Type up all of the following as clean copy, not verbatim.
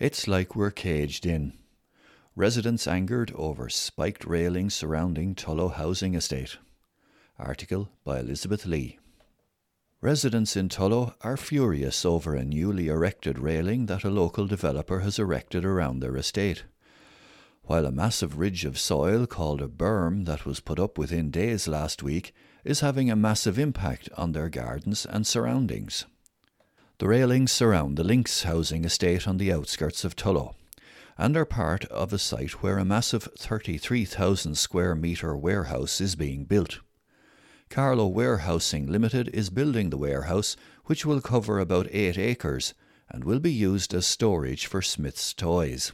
It's like we're caged in. Residents angered over spiked railings surrounding Tullow housing estate. Article by Elizabeth Lee. Residents in Tullow are furious over a newly erected railing that a local developer has erected around their estate. While a massive ridge of soil called a berm that was put up within days last week is having a massive impact on their gardens and surroundings. The railings surround the Links housing estate on the outskirts of Tullow, and are part of a site where a massive 33,000 square metre warehouse is being built. Carlow Warehousing Limited is building the warehouse, which will cover about 8 acres and will be used as storage for Smith's toys.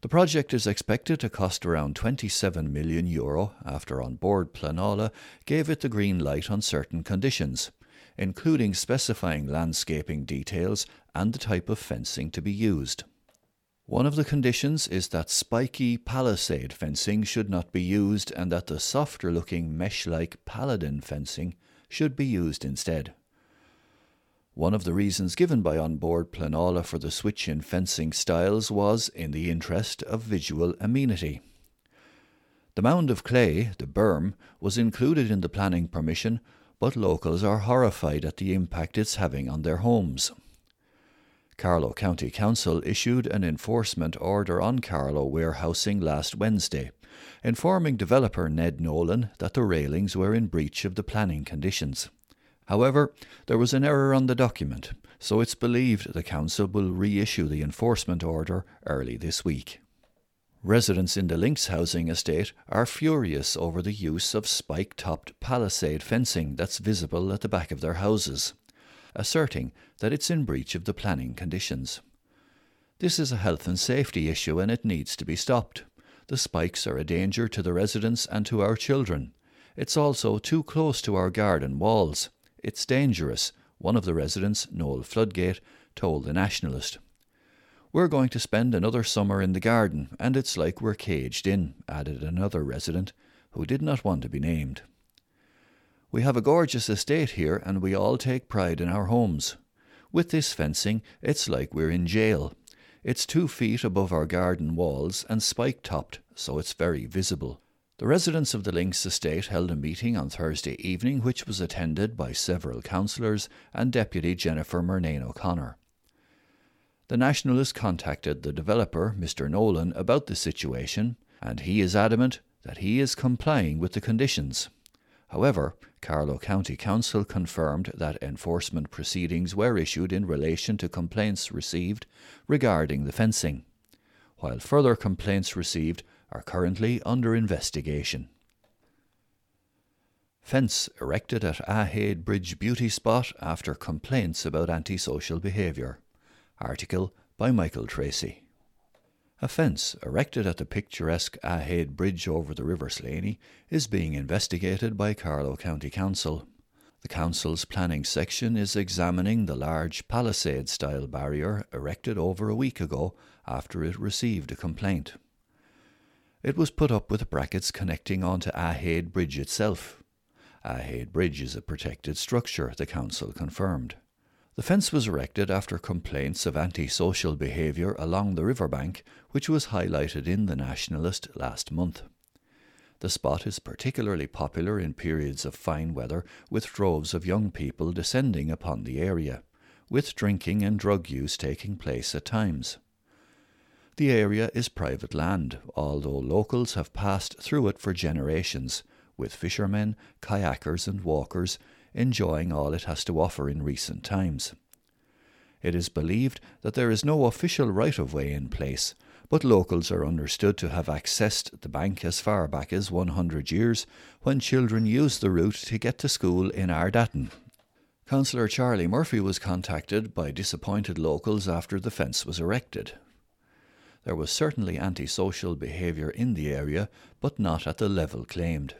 The project is expected to cost around €27 million after An Bord Pleanála gave it the green light on certain conditions, including specifying landscaping details and the type of fencing to be used. One of the conditions is that spiky palisade fencing should not be used and that the softer-looking mesh-like paladin fencing should be used instead. One of the reasons given by An Bord Pleanála for the switch in fencing styles was in the interest of visual amenity. The mound of clay, the berm, was included in the planning permission, but locals are horrified at the impact it's having on their homes. Carlow County Council issued an enforcement order on Carlow Warehousing last Wednesday, informing developer Ned Nolan that the railings were in breach of the planning conditions. However, there was an error on the document, so it's believed the council will reissue the enforcement order early this week. Residents in the Links housing estate are furious over the use of spike-topped palisade fencing that's visible at the back of their houses, asserting that it's in breach of the planning conditions. This is a health and safety issue and it needs to be stopped. The spikes are a danger to the residents and to our children. It's also too close to our garden walls. It's dangerous, one of the residents, Noel Floodgate, told The Nationalist. We're going to spend another summer in the garden and it's like we're caged in, added another resident who did not want to be named. We have a gorgeous estate here and we all take pride in our homes. With this fencing, it's like we're in jail. It's 2 feet above our garden walls and spike-topped, so it's very visible. The residents of the Links estate held a meeting on Thursday evening which was attended by several councillors and Deputy Jennifer Murnane O'Connor. The Nationalist contacted the developer, Mr Nolan, about the situation, and he is adamant that he is complying with the conditions. However, Carlow County Council confirmed that enforcement proceedings were issued in relation to complaints received regarding the fencing, while further complaints received are currently under investigation. Fence erected at Ahade Bridge beauty spot after complaints about antisocial behaviour. Article by Michael Tracy. A fence erected at the picturesque Ahade Bridge over the River Slaney is being investigated by Carlow County Council. The Council's planning section is examining the large palisade-style barrier erected over a week ago after it received a complaint. It was put up with brackets connecting onto Ahade Bridge itself. Ahade Bridge is a protected structure, the Council confirmed. The fence was erected after complaints of antisocial behaviour along the riverbank, which was highlighted in The Nationalist last month. The spot is particularly popular in periods of fine weather, with droves of young people descending upon the area, with drinking and drug use taking place at times. The area is private land, although locals have passed through it for generations, with fishermen, kayakers and walkers enjoying all it has to offer in recent times. It is believed that there is no official right-of-way in place, but locals are understood to have accessed the bank as far back as 100 years when children used the route to get to school in Ardattan. Councillor Charlie Murphy was contacted by disappointed locals after the fence was erected. There was certainly antisocial behaviour in the area, but not at the level claimed.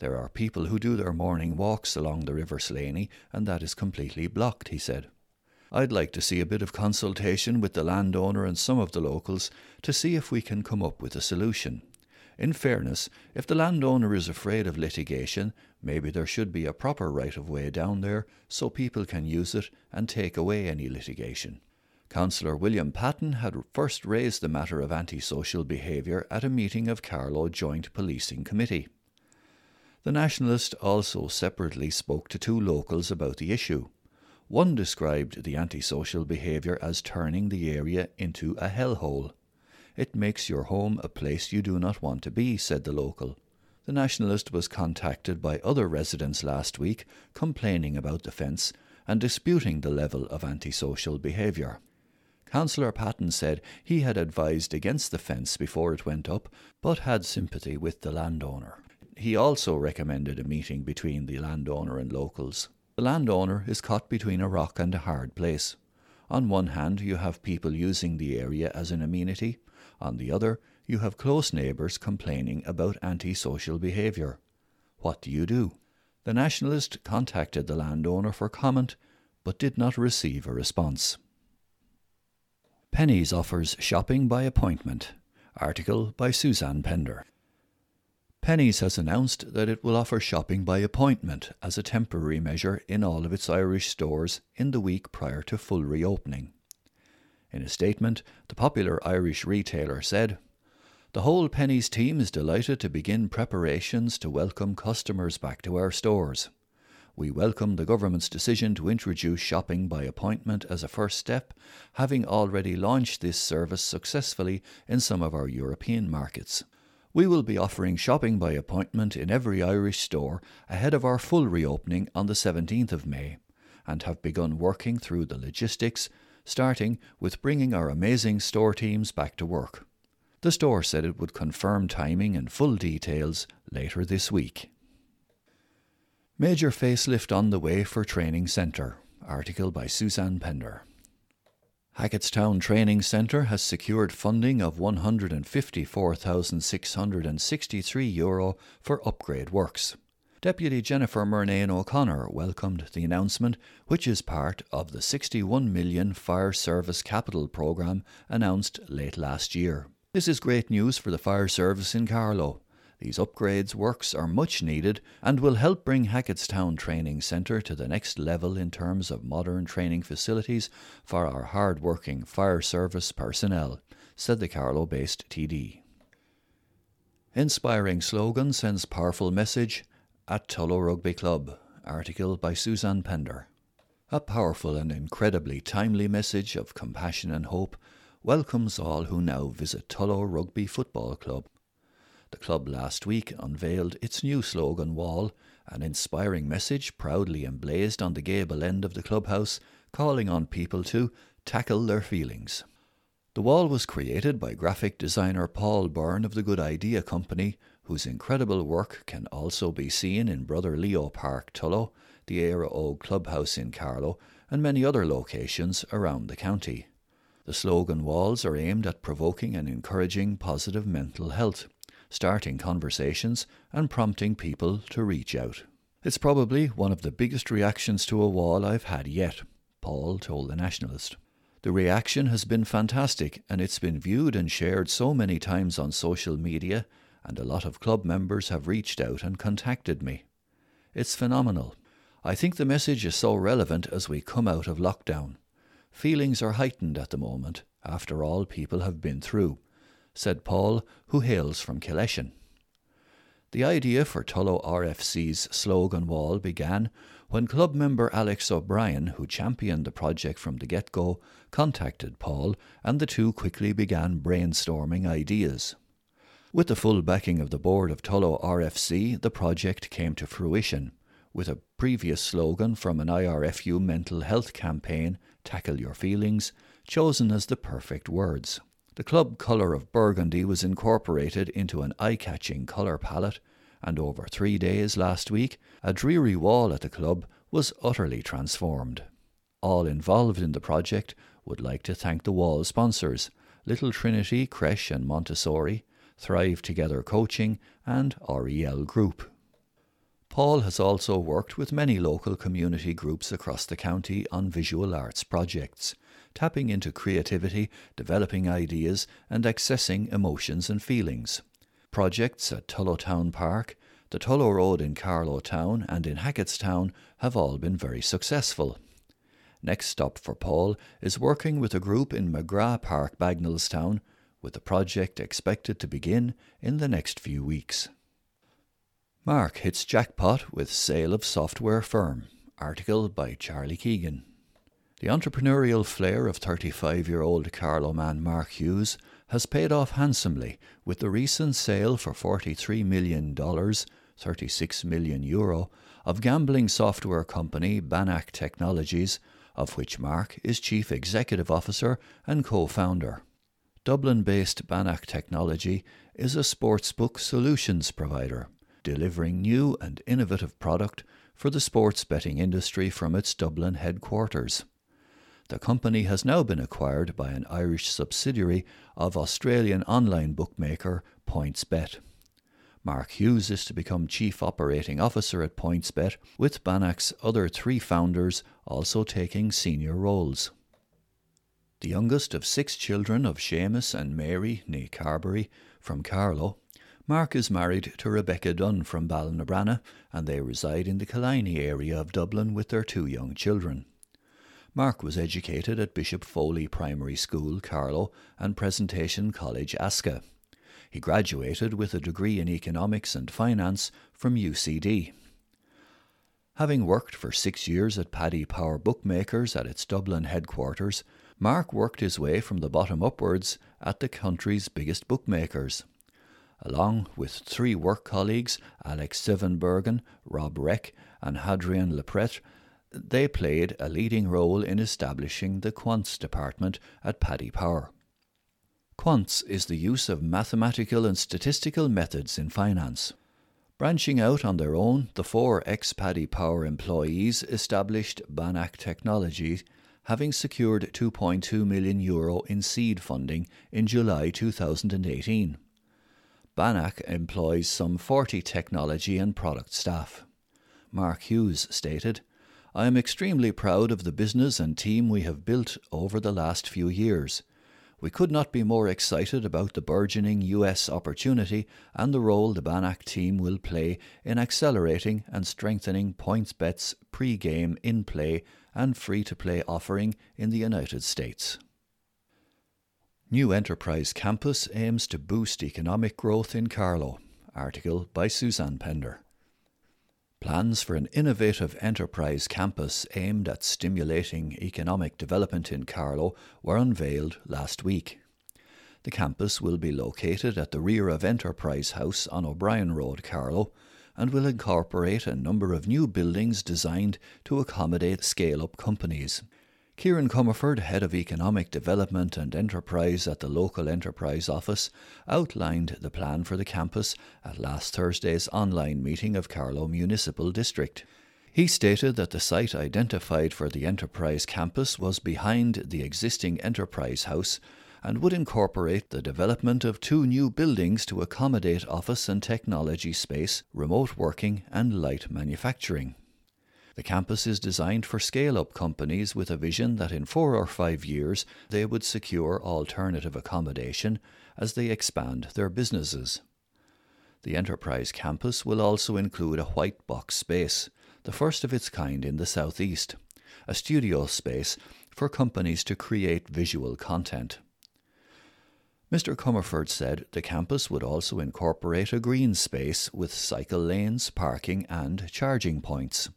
There are people who do their morning walks along the River Slaney and that is completely blocked, he said. I'd like to see a bit of consultation with the landowner and some of the locals to see if we can come up with a solution. In fairness, if the landowner is afraid of litigation, maybe there should be a proper right-of-way down there so people can use it and take away any litigation. Councillor William Patton had first raised the matter of antisocial behaviour at a meeting of Carlow Joint Policing Committee. The Nationalist also separately spoke to two locals about the issue. One described the antisocial behaviour as turning the area into a hellhole. "It makes your home a place you do not want to be," said the local. The Nationalist was contacted by other residents last week complaining about the fence and disputing the level of antisocial behaviour. Councillor Patton said he had advised against the fence before it went up, but had sympathy with the landowner. He also recommended a meeting between the landowner and locals. The landowner is caught between a rock and a hard place. On one hand, you have people using the area as an amenity. On the other, you have close neighbours complaining about antisocial behaviour. What do you do? The Nationalist contacted the landowner for comment, but did not receive a response. Penney's offers shopping by appointment. Article by Suzanne Pender. Penney's has announced that it will offer shopping by appointment as a temporary measure in all of its Irish stores in the week prior to full reopening. In a statement, the popular Irish retailer said, "The whole Penney's team is delighted to begin preparations to welcome customers back to our stores. We welcome the government's decision to introduce shopping by appointment as a first step, having already launched this service successfully in some of our European markets. We will be offering shopping by appointment in every Irish store ahead of our full reopening on the 17th of May, and have begun working through the logistics, starting with bringing our amazing store teams back to work." The store said it would confirm timing and full details later this week. Major facelift on the way for Training Centre. Article by Suzanne Pender. Hackettstown Training Centre has secured funding of €154,663 for upgrade works. Deputy Jennifer Murnane O'Connor welcomed the announcement, which is part of the £61 million Fire Service Capital Programme announced late last year. "This is great news for the fire service in Carlow. These upgrades works are much needed and will help bring Hackettstown Training Centre to the next level in terms of modern training facilities for our hard-working fire service personnel," said the Carlow-based TD. Inspiring slogan sends powerful message at Tullow Rugby Club. Article by Suzanne Pender. A powerful and incredibly timely message of compassion and hope welcomes all who now visit Tullow Rugby Football Club. The club last week unveiled its new slogan wall, an inspiring message proudly emblazoned on the gable end of the clubhouse, calling on people to tackle their feelings. The wall was created by graphic designer Paul Byrne of the Good Idea Company, whose incredible work can also be seen in Brother Leo Park, Tullow, the Éire Óg clubhouse in Carlow, and many other locations around the county. The slogan walls are aimed at provoking and encouraging positive mental health, starting conversations and prompting people to reach out. "It's probably one of the biggest reactions to a wall I've had yet," Paul told the Nationalist. "The reaction has been fantastic, and it's been viewed and shared so many times on social media, and a lot of club members have reached out and contacted me. It's phenomenal. I think the message is so relevant as we come out of lockdown. Feelings are heightened at the moment, after all people have been through," said Paul, who hails from Killeshin. The idea for Tullow RFC's slogan wall began when club member Alex O'Brien, who championed the project from the get-go, contacted Paul, and the two quickly began brainstorming ideas. With the full backing of the board of Tullow RFC, the project came to fruition, with a previous slogan from an IRFU mental health campaign, "Tackle Your Feelings," chosen as the perfect words. The club colour of burgundy was incorporated into an eye-catching colour palette, and over 3 days last week, a dreary wall at the club was utterly transformed. All involved in the project would like to thank the wall sponsors, Little Trinity, Creche and Montessori, Thrive Together Coaching and REL Group. Paul has also worked with many local community groups across the county on visual arts projects, tapping into creativity, developing ideas and accessing emotions and feelings. Projects at Tullow Town Park, the Tullow Road in Carlow Town and in Hackettstown have all been very successful. Next stop for Paul is working with a group in McGrath Park, Bagnallstown, with the project expected to begin in the next few weeks. Mark hits jackpot with sale of software firm, article by Charlie Keegan. The entrepreneurial flair of 35-year-old Carlow man Mark Hughes has paid off handsomely with the recent sale for $43 million, €36 million, of gambling software company Banach Technologies, of which Mark is Chief Executive Officer and co-founder. Dublin-based Banach Technology is a sportsbook solutions provider, delivering new and innovative product for the sports betting industry from its Dublin headquarters. The company has now been acquired by an Irish subsidiary of Australian online bookmaker PointsBet. Mark Hughes is to become Chief Operating Officer at PointsBet, with Banach's other three founders also taking senior roles. The youngest of six children of Seamus and Mary, née Carberry, from Carlow, Mark is married to Rebecca Dunn from Ballinabranna, and they reside in the Killiney area of Dublin with their two young children. Mark was educated at Bishop Foley Primary School, Carlow, and Presentation College, Asca. He graduated with a degree in economics and finance from UCD. Having worked for 6 years at Paddy Power Bookmakers at its Dublin headquarters, Mark worked his way from the bottom upwards at the country's biggest bookmakers. Along with three work colleagues, Alex Sevenbergen, Rob Reck and Hadrian Lepret, they played a leading role in establishing the Quants department at Paddy Power. Quants is the use of mathematical and statistical methods in finance. Branching out on their own, the four ex-Paddy Power employees established Banach Technology, having secured €2.2 million in seed funding in July 2018. Banach employs some 40 technology and product staff. Mark Hughes stated, "I am extremely proud of the business and team we have built over the last few years. We could not be more excited about the burgeoning US opportunity and the role the Banach team will play in accelerating and strengthening PointsBet's pre-game in-play and free-to-play offering in the United States." New Enterprise Campus aims to boost economic growth in Carlow, article by Suzanne Pender. Plans for an innovative enterprise campus aimed at stimulating economic development in Carlow were unveiled last week. The campus will be located at the rear of Enterprise House on O'Brien Road, Carlow, and will incorporate a number of new buildings designed to accommodate scale-up companies. Kieran Comerford, Head of Economic Development and Enterprise at the local Enterprise Office, outlined the plan for the campus at last Thursday's online meeting of Carlow Municipal District. He stated that the site identified for the Enterprise campus was behind the existing Enterprise House and would incorporate the development of two new buildings to accommodate office and technology space, remote working and light manufacturing. The campus is designed for scale-up companies with a vision that in 4 or 5 years they would secure alternative accommodation as they expand their businesses. The Enterprise campus will also include a white box space, the first of its kind in the southeast, a studio space for companies to create visual content. Mr. Comerford said the campus would also incorporate a green space with cycle lanes, parking and charging points.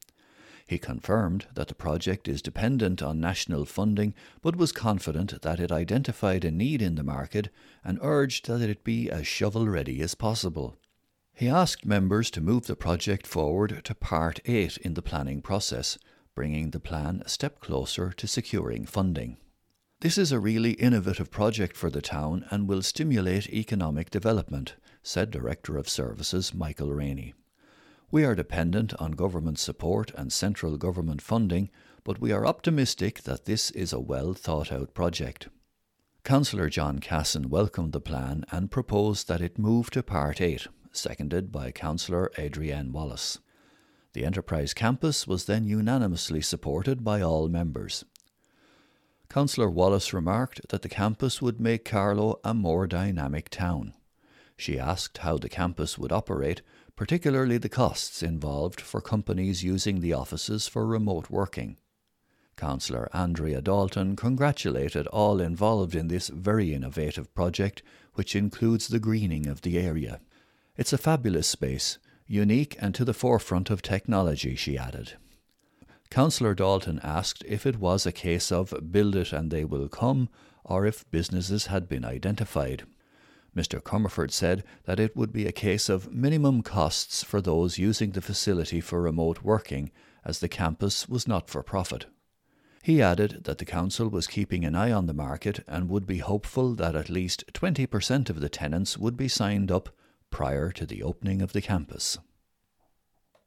He confirmed that the project is dependent on national funding but was confident that it identified a need in the market and urged that it be as shovel-ready as possible. He asked members to move the project forward to Part 8 in the planning process, bringing the plan a step closer to securing funding. "This is a really innovative project for the town and will stimulate economic development," said Director of Services Michael Rainey. "We are dependent on government support and central government funding, but we are optimistic that this is a well-thought-out project." Councillor John Casson welcomed the plan and proposed that it move to Part 8, seconded by Councillor Adrienne Wallace. The Enterprise campus was then unanimously supported by all members. Councillor Wallace remarked that the campus would make Carlow a more dynamic town. She asked how the campus would operate, particularly the costs involved for companies using the offices for remote working. Councillor Andrea Dalton congratulated all involved in this very innovative project, which includes the greening of the area. It's a fabulous space, unique and to the forefront of technology, she added. Councillor Dalton asked if it was a case of build it and they will come, or if businesses had been identified. Mr. Comerford said that it would be a case of minimum costs for those using the facility for remote working, as the campus was not for profit. He added that the council was keeping an eye on the market and would be hopeful that at least 20% of the tenants would be signed up prior to the opening of the campus.